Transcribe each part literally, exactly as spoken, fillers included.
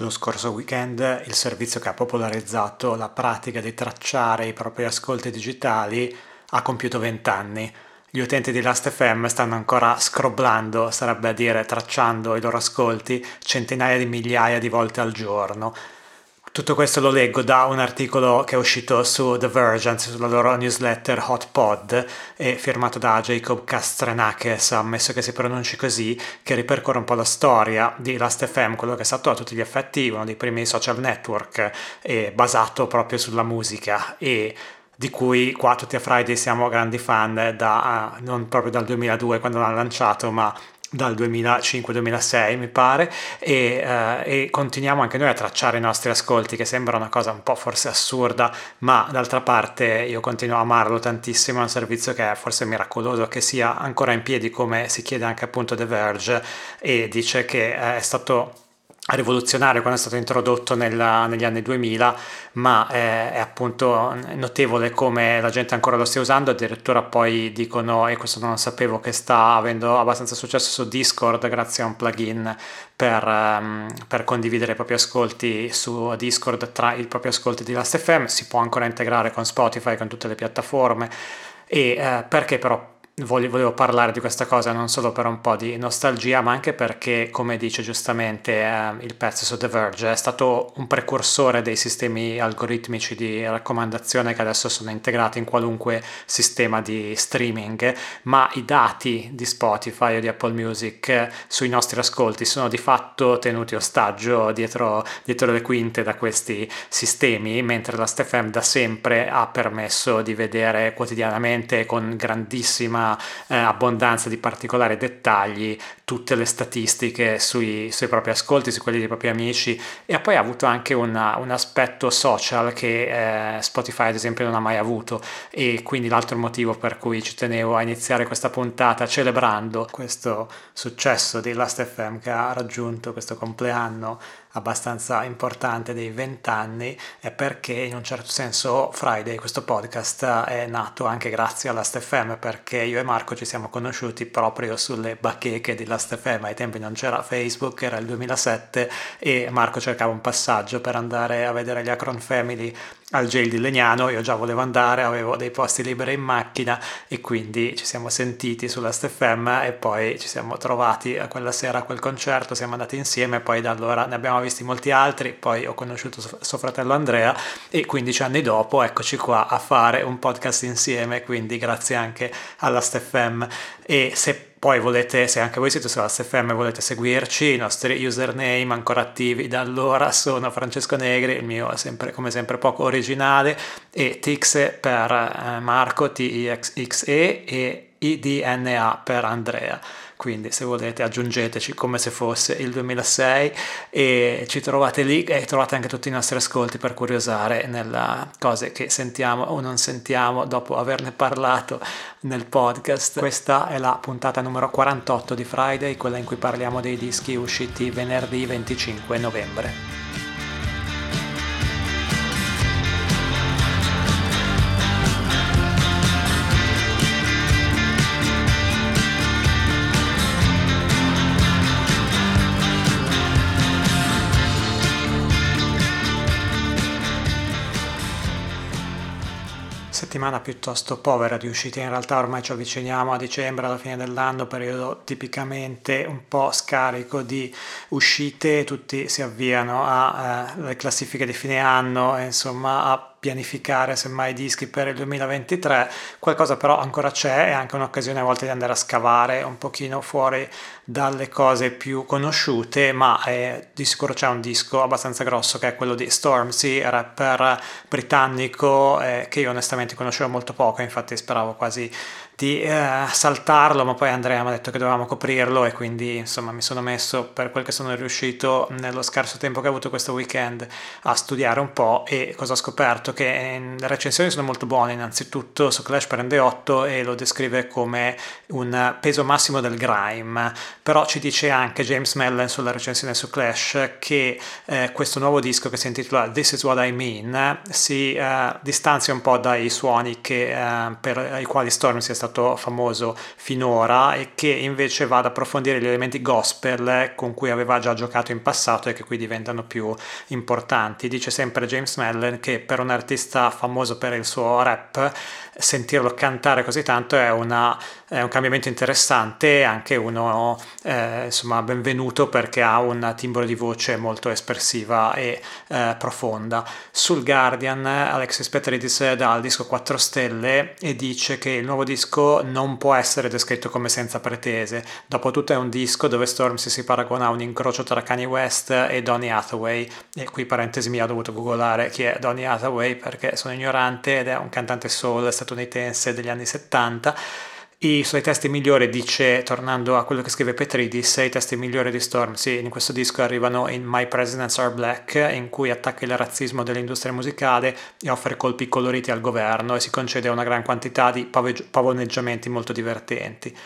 Lo scorso weekend il servizio che ha popolarizzato la pratica di tracciare i propri ascolti digitali ha compiuto venti anni. Gli utenti di Last punto effe emme stanno ancora scroblando, sarebbe a dire tracciando i loro ascolti, centinaia di migliaia di volte al giorno. Tutto questo lo leggo da un articolo che è uscito su The Verge, anzi sulla loro newsletter Hot Pod, e firmato da Jacob Castrenakes, ammesso che si pronunci così, che ripercorre un po' la storia di Last punto effe emme, quello che è stato a tutti gli effetti uno dei primi social network, e basato proprio sulla musica, e di cui qua tutti a Friday siamo grandi fan, da, non proprio dal duemiladue quando l'hanno lanciato, ma dal duemilacinque duemilasei mi pare, e, eh, e continuiamo anche noi a tracciare i nostri ascolti, che sembra una cosa un po' forse assurda, ma d'altra parte io continuo a amarlo tantissimo, è un servizio che è forse miracoloso che sia ancora in piedi, come si chiede anche appunto The Verge, e dice che è stato rivoluzionario quando è stato introdotto nella, negli anni duemila, ma è, è appunto notevole come la gente ancora lo stia usando. Addirittura poi dicono, e questo non lo sapevo, che sta avendo abbastanza successo su Discord grazie a un plugin per, um, per condividere i propri ascolti su Discord tra i propri ascolti di Last punto effe emme. Si può ancora integrare con Spotify, con tutte le piattaforme, e eh, perché però volevo parlare di questa cosa non solo per un po' di nostalgia, ma anche perché, come dice giustamente eh, il pezzo su The Verge, è stato un precursore dei sistemi algoritmici di raccomandazione che adesso sono integrati in qualunque sistema di streaming, ma i dati di Spotify o di Apple Music eh, sui nostri ascolti sono di fatto tenuti ostaggio dietro, dietro le quinte da questi sistemi, mentre la Last punto effe emme da sempre ha permesso di vedere quotidianamente con grandissima Eh, abbondanza di particolari dettagli tutte le statistiche sui, sui propri ascolti, su quelli dei propri amici, e poi ha avuto anche una, un aspetto social che eh, Spotify ad esempio non ha mai avuto, e quindi l'altro motivo per cui ci tenevo a iniziare questa puntata celebrando questo successo di Last punto effe emme, che ha raggiunto questo compleanno abbastanza importante dei vent'anni, è perché in un certo senso Friday, questo podcast, è nato anche grazie a Last punto effe emme, perché io e Marco ci siamo conosciuti proprio sulle bacheche di Last punto effe emme. Ai tempi non c'era Facebook, era il duemilasette, e Marco cercava un passaggio per andare a vedere gli Akron Family al Gel di Legnano. Io già volevo andare, avevo dei posti liberi in macchina, e quindi ci siamo sentiti sulla Last punto effe emme e poi ci siamo trovati a quella sera a quel concerto, siamo andati insieme, poi da allora ne abbiamo visti molti altri, poi ho conosciuto suo fratello Andrea, e quindici anni dopo eccoci qua a fare un podcast insieme, quindi grazie anche alla Last punto effe emme. E se poi volete, se anche voi siete sulla Last punto effe emme e volete seguirci, i nostri username ancora attivi da allora sono Francesco Negri, il mio sempre, come sempre poco originale, e T X per Marco, T I X E, e I D N A per Andrea. Quindi se volete aggiungeteci come se fosse il duemilasei, e ci trovate lì, e trovate anche tutti i nostri ascolti per curiosare nelle cose che sentiamo o non sentiamo dopo averne parlato nel podcast. Questa è la puntata numero quarantotto di Friday, quella in cui parliamo dei dischi usciti venerdì venticinque novembre. Settimana piuttosto povera di uscite, in realtà ormai ci avviciniamo a dicembre, alla fine dell'anno, periodo tipicamente un po' scarico di uscite, tutti si avviano alle eh, classifiche di fine anno, e insomma a pianificare semmai dischi per il duemilaventitré. Qualcosa però ancora c'è, e anche un'occasione a volte di andare a scavare un pochino fuori dalle cose più conosciute, ma eh, di sicuro c'è un disco abbastanza grosso che è quello di Stormzy, rapper britannico eh, che io onestamente conoscevo molto poco, infatti speravo quasi di eh, saltarlo, ma poi Andrea mi ha detto che dovevamo coprirlo, e quindi insomma mi sono messo, per quel che sono riuscito nello scarso tempo che ho avuto questo weekend, a studiare un po'. E cosa ho scoperto? Che le recensioni sono molto buone. Innanzitutto su Clash prende otto e lo descrive come un peso massimo del grime, però ci dice anche James Mellon sulla recensione su Clash che eh, questo nuovo disco, che si intitola This is what I mean, si eh, distanzia un po' dai suoni che, eh, per i quali Storm si è stato stato famoso finora, e che invece va ad approfondire gli elementi gospel con cui aveva già giocato in passato e che qui diventano più importanti. Dice sempre James Mellon che per un artista famoso per il suo rap sentirlo cantare così tanto è, una, è un cambiamento interessante, anche uno eh, insomma benvenuto, perché ha un timbro di voce molto espressiva e eh, profonda. Sul Guardian Alexis Petridis dà al disco quattro stelle e dice che il nuovo disco non può essere descritto come senza pretese, dopotutto è un disco dove Stormzy si paragona a un incrocio tra Kanye West e Donny Hathaway, e qui parentesi mia, ho dovuto googolare chi è Donny Hathaway perché sono ignorante, ed è un cantante soul statunitense degli anni settanta. I suoi testi migliori, dice, tornando a quello che scrive Petridis, i testi migliori di Stormzy in questo disco arrivano in My Presidents Are Black, in cui attacca il razzismo dell'industria musicale e offre colpi coloriti al governo, e si concede una gran quantità di paveg- pavoneggiamenti molto divertenti.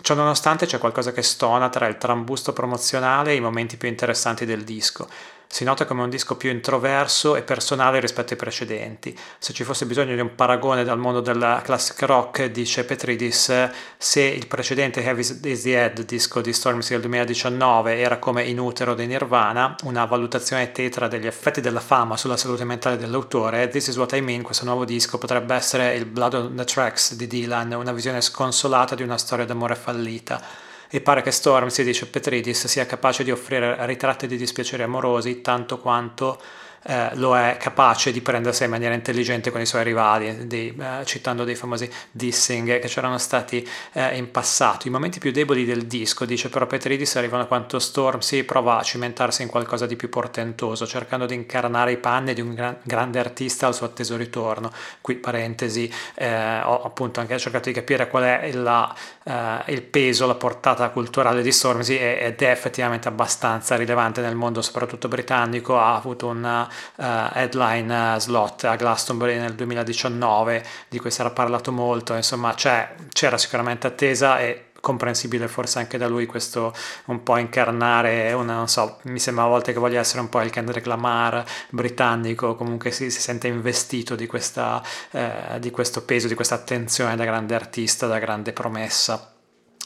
Ciononostante c'è qualcosa che stona tra il trambusto promozionale e i momenti più interessanti del disco. Si nota come un disco più introverso e personale rispetto ai precedenti. Se ci fosse bisogno di un paragone dal mondo del classic rock, dice Petridis, se il precedente Heavy is the Head, disco di Stormzy del duemiladiciannove, era come In Utero dei Nirvana, una valutazione tetra degli effetti della fama sulla salute mentale dell'autore, This is what I mean, questo nuovo disco, potrebbe essere il Blood on the Tracks di Dylan, una visione sconsolata di una storia d'amore fallita. E pare che Stormzy, dice Petridis, sia capace di offrire ritratti di dispiaceri amorosi tanto quanto eh, lo è capace di prendersi in maniera intelligente con i suoi rivali, dei, eh, citando dei famosi dissing che c'erano stati eh, in passato. I momenti più deboli del disco, dice però Petridis, arrivano quando Stormzy prova a cimentarsi in qualcosa di più portentoso, cercando di incarnare i panni di un gran, grande artista al suo atteso ritorno. Qui parentesi, eh, ho appunto anche cercato di capire qual è la... Uh, il peso, la portata culturale di Stormzy, ed è effettivamente abbastanza rilevante nel mondo soprattutto britannico. Ha avuto una uh, headline slot a Glastonbury nel duemiladiciannove, di cui si era parlato molto, insomma c'è, c'era sicuramente attesa, e comprensibile forse anche da lui questo un po' incarnare una, non so, mi sembra a volte che voglia essere un po' il Kendrick Lamar britannico, comunque si, si sente investito di questa eh, di questo peso, di questa attenzione da grande artista, da grande promessa.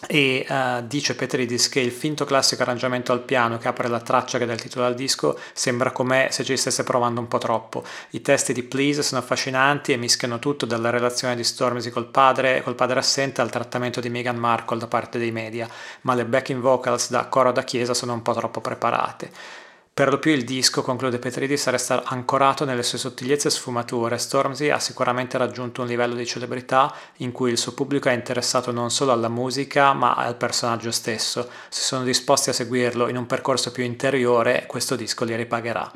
E uh, dice Petridis che il finto classico arrangiamento al piano che apre la traccia che dà il titolo al disco sembra come se ci stesse provando un po' troppo. I testi di Please sono affascinanti e mischiano tutto, dalla relazione di Stormzy col padre col padre assente al trattamento di Meghan Markle da parte dei media, ma le backing vocals da coro da chiesa sono un po' troppo preparate. Per lo più il disco, conclude Petridis, resta ancorato nelle sue sottigliezze e sfumature. Stormzy ha sicuramente raggiunto un livello di celebrità in cui il suo pubblico è interessato non solo alla musica ma al personaggio stesso. Se sono disposti a seguirlo in un percorso più interiore, questo disco li ripagherà.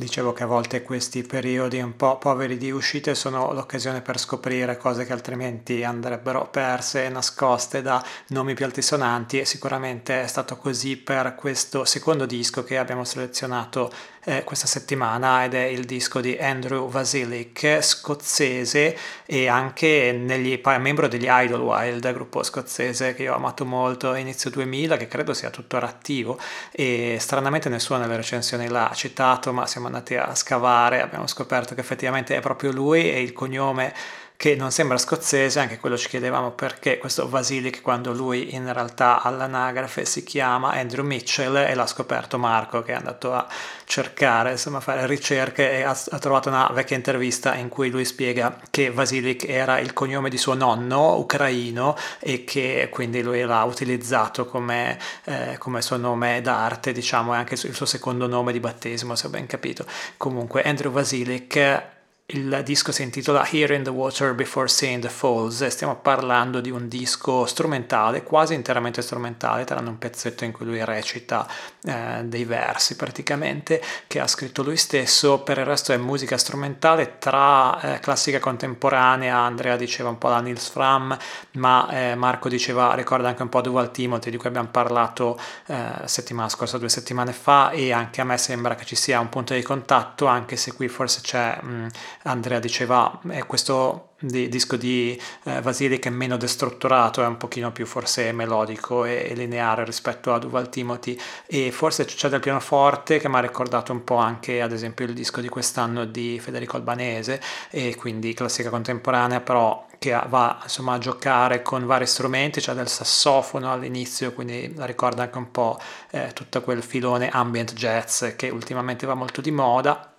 Dicevo che a volte questi periodi un po' poveri di uscite sono l'occasione per scoprire cose che altrimenti andrebbero perse e nascoste da nomi più altisonanti, e sicuramente è stato così per questo secondo disco che abbiamo selezionato eh, questa settimana, ed è il disco di Andrew Wasylyk, scozzese e anche negli, membro degli Idlewild, gruppo scozzese che io ho amato molto inizio duemila, che credo sia tuttora attivo, e stranamente nessuno nelle recensioni l'ha citato, ma siamo andati a scavare, abbiamo scoperto che effettivamente è proprio lui, e il cognome, che non sembra scozzese, anche quello ci chiedevamo perché, questo Wasylyk, quando lui in realtà all'anagrafe si chiama Andrew Mitchell, e l'ha scoperto Marco, che è andato a cercare, insomma a fare ricerche, e ha, ha trovato una vecchia intervista in cui lui spiega che Wasylyk era il cognome di suo nonno ucraino, e che quindi lui l'ha utilizzato come, eh, come suo nome d'arte, diciamo, e anche il suo secondo nome di battesimo, se ho ben capito. Comunque Andrew Wasylyk. Il disco si intitola Here in the Water Before Seeing the Falls, e stiamo parlando di un disco strumentale, quasi interamente strumentale, tranne un pezzetto in cui lui recita eh, dei versi praticamente, che ha scritto lui stesso. Per il resto è musica strumentale tra eh, classica contemporanea, Andrea diceva un po' la Nils Fram, ma eh, Marco diceva, ricorda anche un po' Duval Timothy, di cui abbiamo parlato eh, settimana scorsa, due settimane fa, e anche a me sembra che ci sia un punto di contatto, anche se qui forse c'è... Mh, Andrea diceva, eh, questo di, disco di eh, Wasylyk è meno destrutturato, è un pochino più forse melodico e, e lineare rispetto a Duval Timothy, e forse c'è del pianoforte che mi ha ricordato un po' anche ad esempio il disco di quest'anno di Federico Albanese, e quindi classica contemporanea però che va insomma a giocare con vari strumenti, c'è cioè del sassofono all'inizio, quindi la ricorda anche un po' eh, tutto quel filone ambient jazz che ultimamente va molto di moda.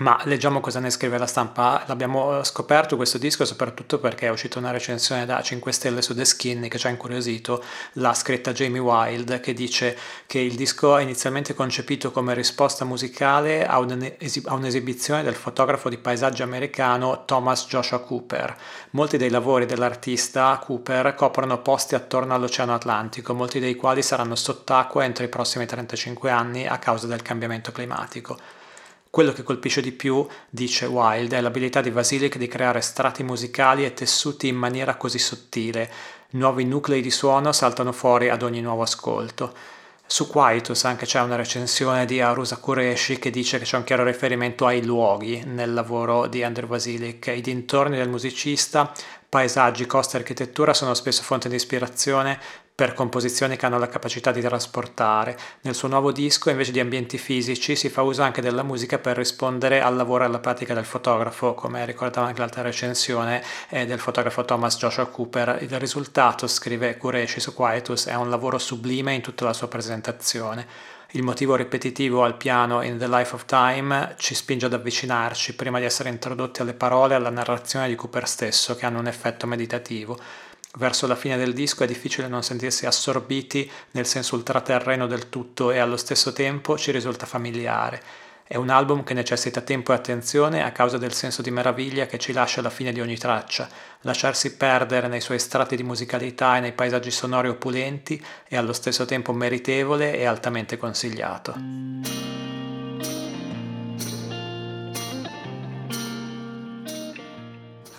Ma leggiamo cosa ne scrive la stampa. L'abbiamo scoperto questo disco soprattutto perché è uscita una recensione da cinque stelle su The Skinny che ci ha incuriosito, l'ha scritta Jamie Wilde, che dice che il disco è inizialmente concepito come risposta musicale a un'esibizione del fotografo di paesaggio americano Thomas Joshua Cooper. Molti dei lavori dell'artista Cooper coprono posti attorno all'Oceano Atlantico, molti dei quali saranno sott'acqua entro i prossimi trentacinque anni a causa del cambiamento climatico. Quello che colpisce di più, dice Wilde, è l'abilità di Wasylyk di creare strati musicali e tessuti in maniera così sottile. Nuovi nuclei di suono saltano fuori ad ogni nuovo ascolto. Su Quietus anche c'è una recensione di Arusa Qureshi che dice che c'è un chiaro riferimento ai luoghi nel lavoro di Andrew Wasylyk. I dintorni del musicista, paesaggi, coste e architettura sono spesso fonte di ispirazione per composizioni che hanno la capacità di trasportare. Nel suo nuovo disco, invece di ambienti fisici, si fa uso anche della musica per rispondere al lavoro e alla pratica del fotografo, come ricordava anche l'altra recensione eh, del fotografo Thomas Joshua Cooper. Il risultato, scrive Qureshi su Quietus, è un lavoro sublime in tutta la sua presentazione. Il motivo ripetitivo al piano in The Life of Time ci spinge ad avvicinarci, prima di essere introdotti alle parole e alla narrazione di Cooper stesso, che hanno un effetto meditativo. Verso la fine del disco è difficile non sentirsi assorbiti nel senso ultraterreno del tutto e allo stesso tempo ci risulta familiare. È un album che necessita tempo e attenzione a causa del senso di meraviglia che ci lascia alla fine di ogni traccia. Lasciarsi perdere nei suoi strati di musicalità e nei paesaggi sonori opulenti è allo stesso tempo meritevole e altamente consigliato.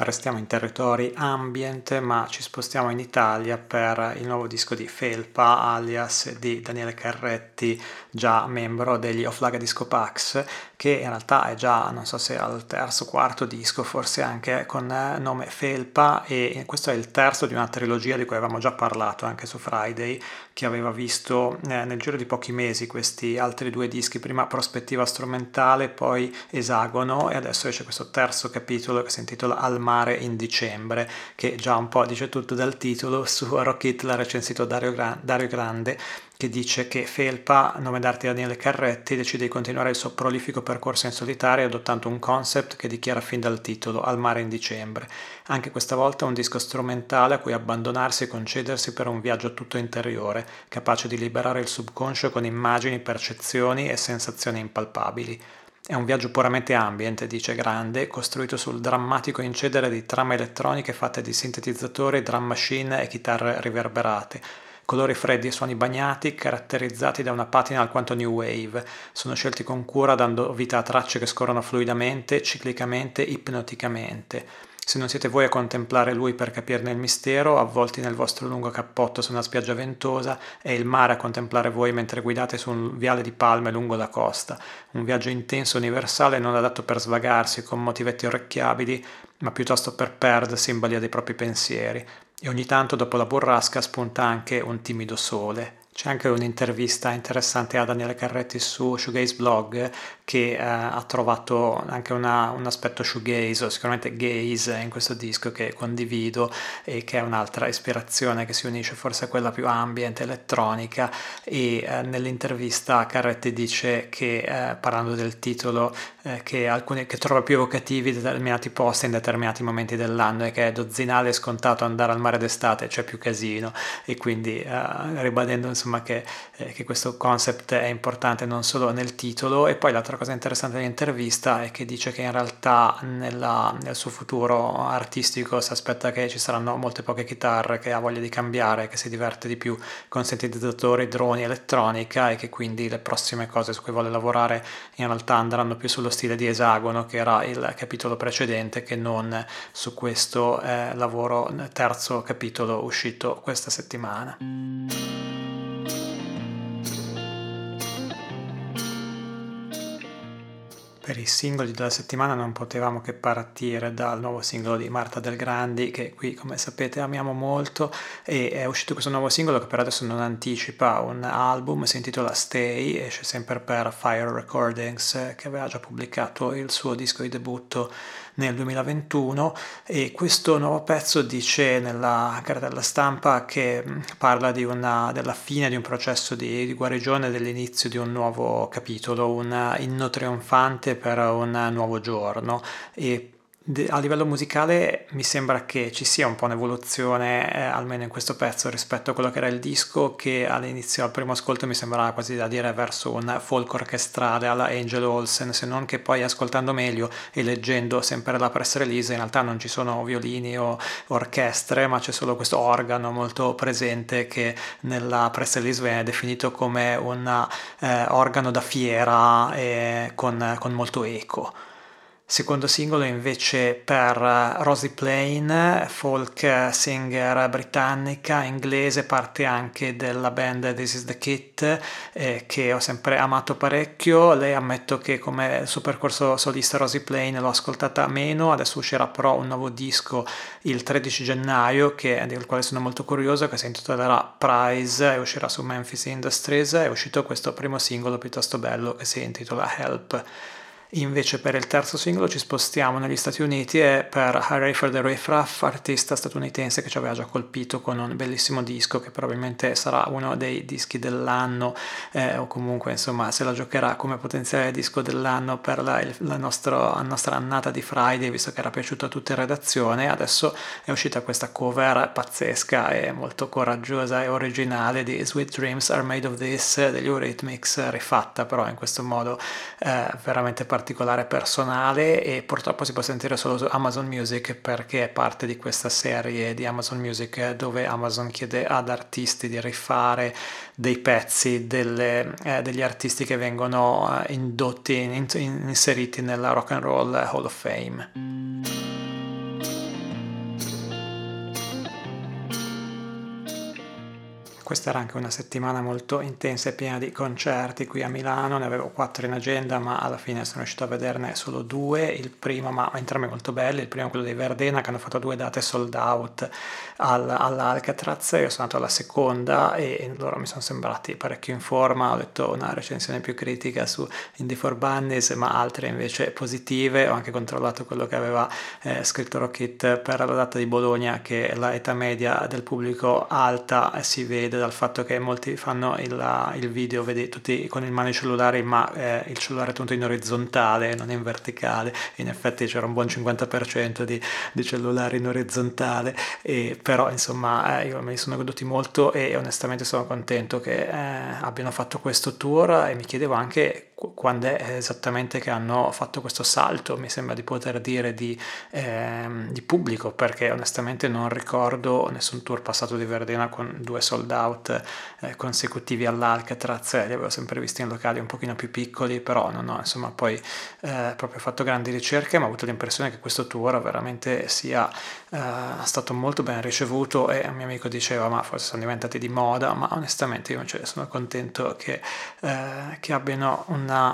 Restiamo in territori ambient, ma ci spostiamo in Italia per il nuovo disco di Felpa, alias di Daniele Carretti, già membro degli Offlaga Disco Pax, che in realtà è già, non so se al terzo o quarto disco, forse anche con nome Felpa, e questo è il terzo di una trilogia di cui avevamo già parlato anche su Friday, che aveva visto eh, nel giro di pochi mesi questi altri due dischi, prima Prospettiva Strumentale, poi Esagono, e adesso esce questo terzo capitolo che si intitola Al mare in dicembre, che già un po' dice tutto dal titolo. Su Rock It l'ha recensito Dario, Gran- Dario Grande, che dice che Felpa, nome d'arte Daniele Carretti, decide di continuare il suo prolifico percorso in solitaria adottando un concept che dichiara fin dal titolo, Al mare in dicembre. Anche questa volta un disco strumentale a cui abbandonarsi e concedersi per un viaggio tutto interiore, capace di liberare il subconscio con immagini, percezioni e sensazioni impalpabili. È un viaggio puramente ambient, dice Grande, costruito sul drammatico incedere di trame elettroniche fatte di sintetizzatori, drum machine e chitarre riverberate. Colori freddi e suoni bagnati, caratterizzati da una patina alquanto new wave, sono scelti con cura dando vita a tracce che scorrono fluidamente, ciclicamente, ipnoticamente. Se non siete voi a contemplare lui per capirne il mistero, avvolti nel vostro lungo cappotto su una spiaggia ventosa, è il mare a contemplare voi mentre guidate su un viale di palme lungo la costa. Un viaggio intenso, universale, non adatto per svagarsi con motivetti orecchiabili, ma piuttosto per perdersi in balia dei propri pensieri. E ogni tanto dopo la burrasca spunta anche un timido sole. C'è anche un'intervista interessante a Daniele Carretti su Shoegaze Blog, che eh, ha trovato anche una, un aspetto shoegaze, o sicuramente gaze, in questo disco, che condivido e che è un'altra ispirazione che si unisce forse a quella più ambient, elettronica. E eh, nell'intervista Carretti dice che, eh, parlando del titolo, eh, che, alcuni, che trova più evocativi determinati posti in determinati momenti dell'anno, e che è dozzinale e scontato andare al mare d'estate, c'è cioè più casino, e quindi eh, ribadendo insomma ma che, eh, che questo concept è importante non solo nel titolo. E poi l'altra cosa interessante dell'intervista è che dice che in realtà nella, nel suo futuro artistico si aspetta che ci saranno molte poche chitarre, che ha voglia di cambiare, che si diverte di più con sintetizzatori, droni, elettronica, e che quindi le prossime cose su cui vuole lavorare in realtà andranno più sullo stile di Esagono, che era il capitolo precedente, che non su questo eh, lavoro, terzo capitolo uscito questa settimana. per i singoli della settimana non potevamo che partire dal nuovo singolo di Marta Del Grandi, che qui come sapete amiamo molto, e è uscito questo nuovo singolo che per adesso non anticipa un album, si intitola Stay, esce sempre per Fire Recordings, che aveva già pubblicato il suo disco di debutto nel duemilaventuno, e questo nuovo pezzo dice nella cartella stampa che parla di una, della fine di un processo di, di guarigione, dell'inizio di un nuovo capitolo, un inno trionfante per un nuovo giorno. E a livello musicale mi sembra che ci sia un po' un'evoluzione, eh, almeno in questo pezzo, rispetto a quello che era il disco, che all'inizio, al primo ascolto, mi sembrava quasi da dire verso un folk orchestrale alla Angel Olsen, se non che poi ascoltando meglio e leggendo sempre la press release in realtà non ci sono violini o orchestre, ma c'è solo questo organo molto presente che nella press release viene definito come un eh, organo da fiera eh, con, con molto eco. Secondo singolo invece per Rozi Plain, folk singer britannica, inglese, parte anche della band This is the Kit, eh, che ho sempre amato parecchio. Lei, ammetto che come il suo percorso solista Rozi Plain l'ho ascoltata meno, adesso uscirà però un nuovo disco il tredici gennaio, che, del quale sono molto curioso, che si intitolerà Prize e uscirà su Memphis Industries. È uscito questo primo singolo piuttosto bello che si intitola Help. Invece per il terzo singolo ci spostiamo negli Stati Uniti e per Hurray for the Riffraff, artista statunitense che ci aveva già colpito con un bellissimo disco che probabilmente sarà uno dei dischi dell'anno, eh, o comunque insomma se la giocherà come potenziale disco dell'anno per la, il, la, nostro, la nostra annata di Friday, visto che era piaciuto a tutta in redazione. Adesso è uscita questa cover pazzesca e molto coraggiosa e originale di Sweet Dreams Are Made of This degli Eurythmics, rifatta però in questo modo eh, veramente particolare, personale, e purtroppo si può sentire solo su Amazon Music perché è parte di questa serie di Amazon Music dove Amazon chiede ad artisti di rifare dei pezzi delle, eh, degli artisti che vengono eh, indotti, in, in, inseriti nella Rock and Roll Hall of Fame. Questa era anche una settimana molto intensa e piena di concerti qui a Milano, ne avevo quattro in agenda ma alla fine sono riuscito a vederne solo due, il primo, ma entrambi molto belli, il primo è quello dei Verdena che hanno fatto due date sold out all, all'Alcatraz, io sono andato alla seconda e loro mi sono sembrati parecchio in forma, ho letto una recensione più critica su Indie for Bunnies ma altre invece positive, ho anche controllato quello che aveva eh, scritto Rockit per la data di Bologna, che la età media del pubblico alta eh, si vede dal fatto che molti fanno il, il video, vedi, tutti con in mano i cellulari, ma eh, il cellulare è tutto in orizzontale, non in verticale. In effetti c'era un buon cinquanta per cento di, di cellulari in orizzontale, e, però insomma eh, io me li sono goduti molto e onestamente sono contento che eh, abbiano fatto questo tour, e mi chiedevo anche quando è esattamente che hanno fatto questo salto, mi sembra di poter dire di, ehm, di pubblico, perché onestamente non ricordo nessun tour passato di Verdena con due sold out eh, consecutivi all'Alcatraz, li avevo sempre visti in locali un pochino più piccoli, però non ho insomma poi eh, proprio fatto grandi ricerche, ma ho avuto l'impressione che questo tour veramente sia eh, stato molto ben ricevuto, e un mio amico diceva ma forse sono diventati di moda, ma onestamente io cioè, sono contento che, eh, che abbiano un Una,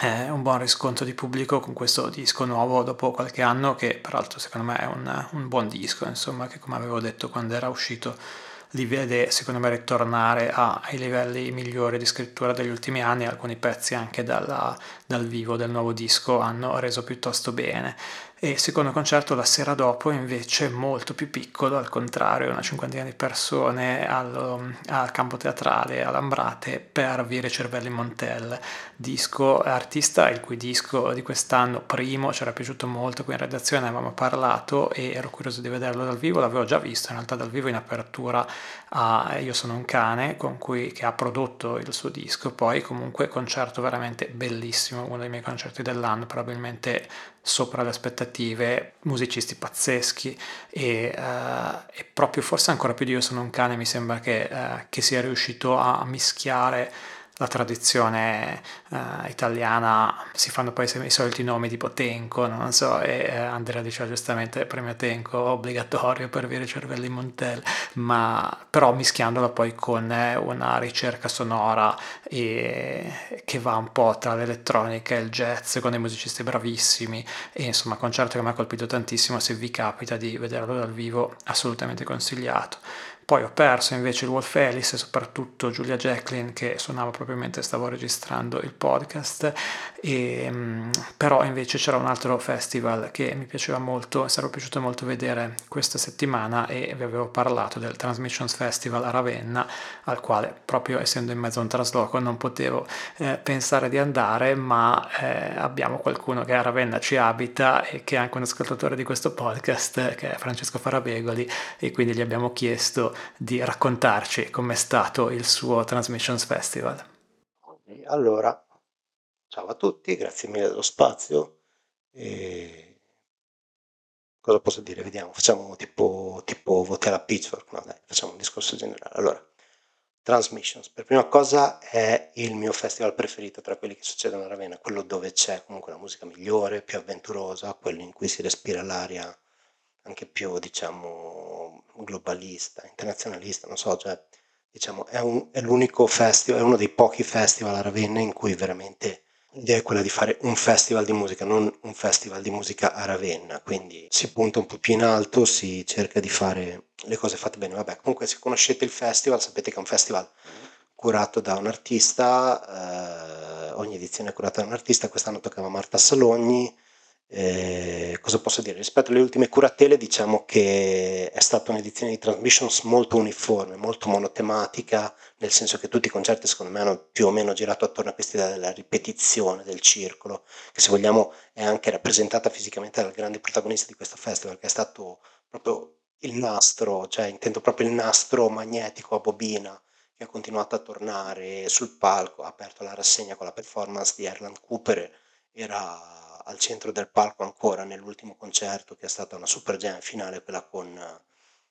eh, un buon riscontro di pubblico con questo disco nuovo dopo qualche anno, che peraltro secondo me è un, un buon disco, insomma, che come avevo detto quando era uscito li vede secondo me ritornare a, ai livelli migliori di scrittura degli ultimi anni. Alcuni pezzi anche dalla, dal vivo del nuovo disco hanno reso piuttosto bene. E secondo concerto la sera dopo invece molto più piccolo, al contrario, una cinquantina di persone allo, al campo teatrale Alambrate per Vire Cervelli Montel, disco artista il cui disco di quest'anno primo c'era piaciuto molto, qui in redazione avevamo parlato e ero curioso di vederlo dal vivo, l'avevo già visto in realtà dal vivo in apertura a Io sono un cane, con cui che ha prodotto il suo disco, poi comunque concerto veramente bellissimo, uno dei miei concerti dell'anno, probabilmente sopra le aspettative, musicisti pazzeschi e, uh, e proprio forse ancora più di Io sono un cane mi sembra che, uh, che sia riuscito a mischiare la tradizione eh, italiana si fanno poi i soliti nomi tipo Tenco, non so, e eh, Andrea diceva giustamente premio Tenco obbligatorio per avere cervelli in Montel, ma però mischiandola poi con una ricerca sonora e, che va un po' tra l'elettronica e il jazz con dei musicisti bravissimi, e insomma concerto che mi ha colpito tantissimo, se vi capita di vederlo dal vivo assolutamente consigliato. Poi ho perso invece il Wolf Alice e soprattutto Julia Jacklin, che suonava proprio mentre stavo registrando il podcast, e, però invece c'era un altro festival che mi piaceva molto, sarebbe piaciuto molto vedere questa settimana, e vi avevo parlato del Transmissions Festival a Ravenna, al quale proprio essendo in mezzo a un trasloco non potevo eh, pensare di andare, ma eh, abbiamo qualcuno che a Ravenna ci abita e che è anche un ascoltatore di questo podcast, che è Francesco Farabegoli, e quindi gli abbiamo chiesto di raccontarci com'è stato il suo Transmissions Festival. Allora, ciao a tutti, grazie mille dello spazio. E cosa posso dire? Vediamo, facciamo tipo, tipo voti alla Pitchfork, no, dai, facciamo un discorso generale. Allora, Transmissions, per prima cosa è il mio festival preferito tra quelli che succedono a Ravenna, quello dove c'è comunque la musica migliore, più avventurosa, quello in cui si respira l'aria anche più, diciamo, globalista, internazionalista, non so, cioè, diciamo, è, un, è l'unico festival, è uno dei pochi festival a Ravenna in cui veramente l'idea è quella di fare un festival di musica, non un festival di musica a Ravenna, quindi si punta un po' più in alto, si cerca di fare le cose fatte bene. Vabbè, comunque se conoscete il festival sapete che è un festival curato da un artista, eh, ogni edizione è curata da un artista, quest'anno toccava Marta Salogni. Eh, cosa posso dire? Rispetto alle ultime curatele, diciamo che è stata un'edizione di Transmissions molto uniforme, molto monotematica, nel senso che tutti i concerti secondo me hanno più o meno girato attorno a questa idea della ripetizione del circolo, che se vogliamo è anche rappresentata fisicamente dal grande protagonista di questo festival, che è stato proprio il nastro, cioè intendo proprio il nastro magnetico a bobina che ha continuato a tornare sul palco. Ha aperto la rassegna con la performance di Erland Cooper, era al centro del palco ancora nell'ultimo concerto, che è stata una super jam finale, quella con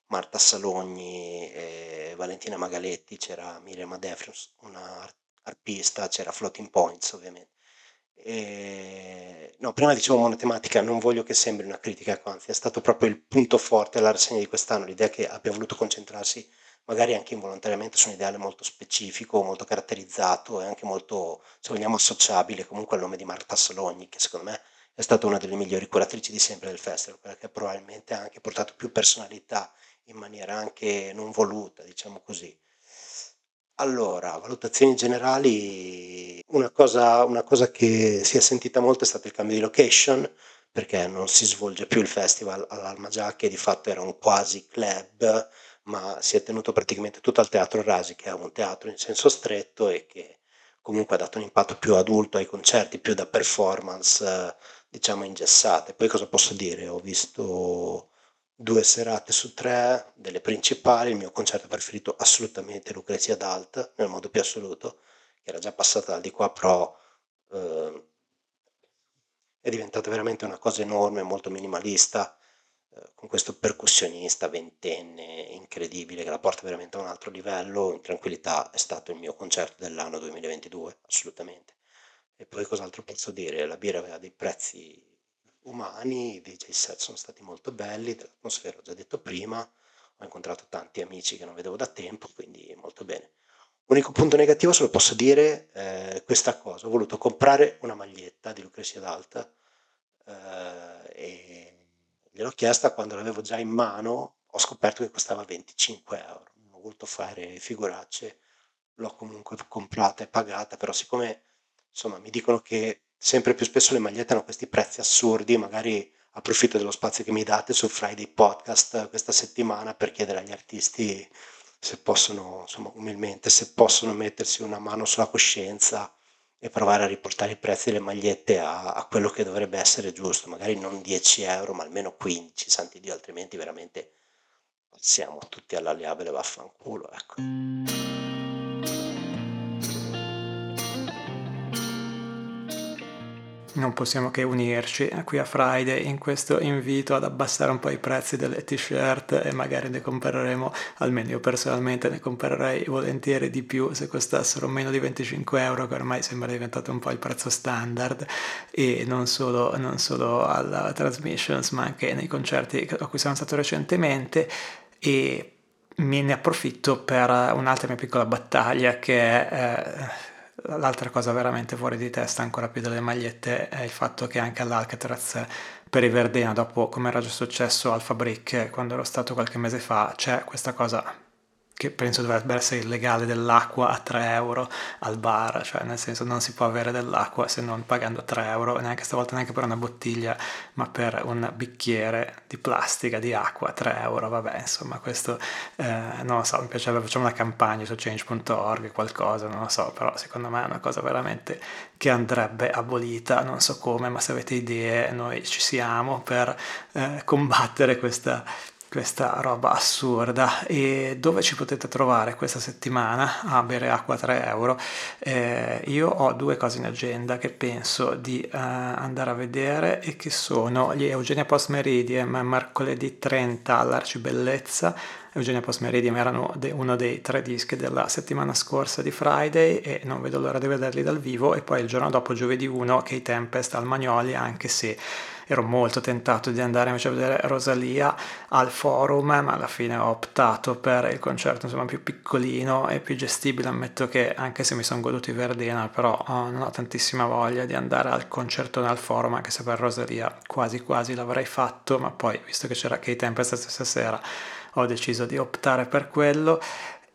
Marta Salogni e Valentina Magaletti, c'era Miriam Adefrius, una arpista, c'era Floating Points ovviamente. E... no, prima dicevo monotematica, non voglio che sembri una critica, anzi è stato proprio il punto forte della rassegna di quest'anno, l'idea che abbia voluto concentrarsi magari anche involontariamente su un ideale molto specifico, molto caratterizzato e anche molto, se vogliamo, associabile comunque al nome di Marta Salogni, che secondo me è stata una delle migliori curatrici di sempre del festival, quella che probabilmente ha anche portato più personalità in maniera anche non voluta, diciamo così. Allora, valutazioni generali, una cosa, una cosa che si è sentita molto è stato il cambio di location, perché non si svolge più il festival all'Almagià, che di fatto era un quasi club, ma si è tenuto praticamente tutto al Teatro Rasi, che è un teatro in senso stretto e che comunque ha dato un impatto più adulto ai concerti, più da performance, diciamo, ingessate. Poi cosa posso dire? Ho visto due serate su tre delle principali, il mio concerto preferito assolutamente Lucrezia Dalt, nel modo più assoluto, che era già passata dal di qua, però eh, è diventata veramente una cosa enorme, molto minimalista, con questo percussionista ventenne incredibile che la porta veramente a un altro livello. In tranquillità è stato il mio concerto dell'anno duemilaventidue, assolutamente. E poi cos'altro posso dire? La birra aveva dei prezzi umani, i D J set sono stati molto belli, dell'atmosfera ho già detto prima, ho incontrato tanti amici che non vedevo da tempo, quindi molto bene. Unico punto negativo, se lo posso dire, eh, questa cosa: ho voluto comprare una maglietta di Lucrezia D'Alta eh, e gliel'ho chiesta quando l'avevo già in mano, ho scoperto che costava venticinque euro, non ho voluto fare figuracce, l'ho comunque comprata e pagata, però siccome insomma mi dicono che sempre più spesso le magliette hanno questi prezzi assurdi, magari approfitto dello spazio che mi date su Friday Podcast questa settimana per chiedere agli artisti se possono, insomma umilmente, se possono mettersi una mano sulla coscienza e provare a riportare i prezzi delle magliette a, a quello che dovrebbe essere giusto, magari non dieci euro ma almeno quindici, santi Dio, altrimenti veramente siamo tutti alla liabile, vaffanculo, ecco. non possiamo che unirci qui a Friday in questo invito ad abbassare un po' i prezzi delle t-shirt, e magari ne compreremo, almeno io personalmente ne comprerei volentieri di più se costassero meno di venticinque euro, che ormai sembra diventato un po' il prezzo standard, e non solo, non solo alla Transmissions ma anche nei concerti a cui sono stato recentemente. E me ne approfitto per un'altra mia piccola battaglia, che è eh, l'altra cosa veramente fuori di testa ancora più delle magliette, è il fatto che anche all'Alcatraz per i Verdena, dopo come era già successo al Fabric quando ero stato qualche mese fa, c'è questa cosa che penso dovrebbe essere illegale dell'acqua a tre euro al bar, cioè nel senso non si può avere dell'acqua se non pagando tre euro, neanche stavolta neanche per una bottiglia, ma per un bicchiere di plastica di acqua, tre euro, vabbè, insomma questo eh, non lo so, mi piacerebbe, facciamo una campagna su change punto org, qualcosa, non lo so, però secondo me è una cosa veramente che andrebbe abolita, non so come, ma se avete idee noi ci siamo per eh, combattere questa... questa roba assurda. E dove ci potete trovare questa settimana a bere acqua tre euro? Eh, io ho due cose in agenda che penso di eh, andare a vedere, e che sono gli Eugenia Post Meridiem mercoledì trenta all'Arcibellezza. Eugenia Post Meridiem erano de- uno dei tre dischi della settimana scorsa di Friday, e non vedo l'ora di vederli dal vivo. E poi il giorno dopo, giovedì uno, Kate Tempest al Magnoli, anche se ero molto tentato di andare invece a vedere Rosalia al Forum, ma alla fine ho optato per il concerto insomma più piccolino e più gestibile. Ammetto che anche se mi sono goduto i Verdena, però oh, non ho tantissima voglia di andare al concertone al Forum, anche se per Rosalia quasi quasi l'avrei fatto, ma poi visto che c'era Kate Tempest la stessa sera ho deciso di optare per quello.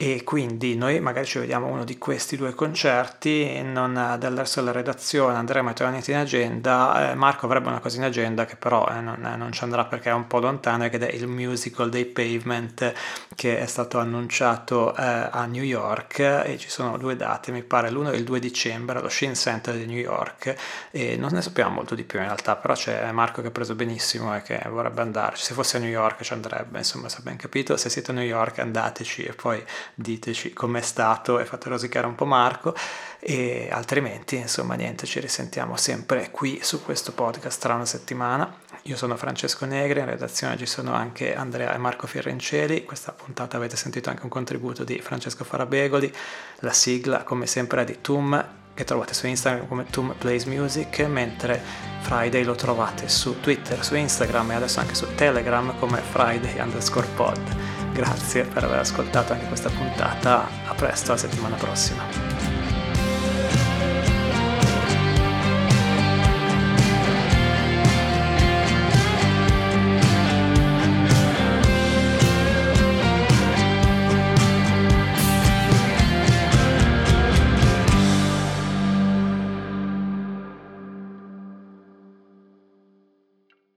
E quindi noi magari ci vediamo uno di questi due concerti, non dall'arso alla redazione, andremo ai tornati in agenda. eh, Marco avrebbe una cosa in agenda che però eh, non, non ci andrà perché è un po' lontana, ed è il musical dei Pavement che è stato annunciato eh, a New York, e ci sono due date, mi pare l'uno e il due dicembre allo Sheen Center di New York, e non ne sappiamo molto di più in realtà, però c'è Marco che ha preso benissimo e che vorrebbe andarci. Se fosse a New York ci andrebbe, insomma, se ho ben capito. Se siete a New York andateci e poi diteci com'è stato e fate rosicare un po' Marco, e altrimenti insomma niente, ci risentiamo sempre qui su questo podcast tra una settimana. Io sono Francesco Negri, in redazione ci sono anche Andrea e Marco Fiorencelli. Questa puntata avete sentito anche un contributo di Francesco Farabegoli, la sigla come sempre è di Tum, che trovate su Instagram come Tum Plays Music, mentre Friday lo trovate su Twitter, su Instagram e adesso anche su Telegram come Friday underscore pod. Grazie per aver ascoltato anche questa puntata, a presto, la settimana prossima.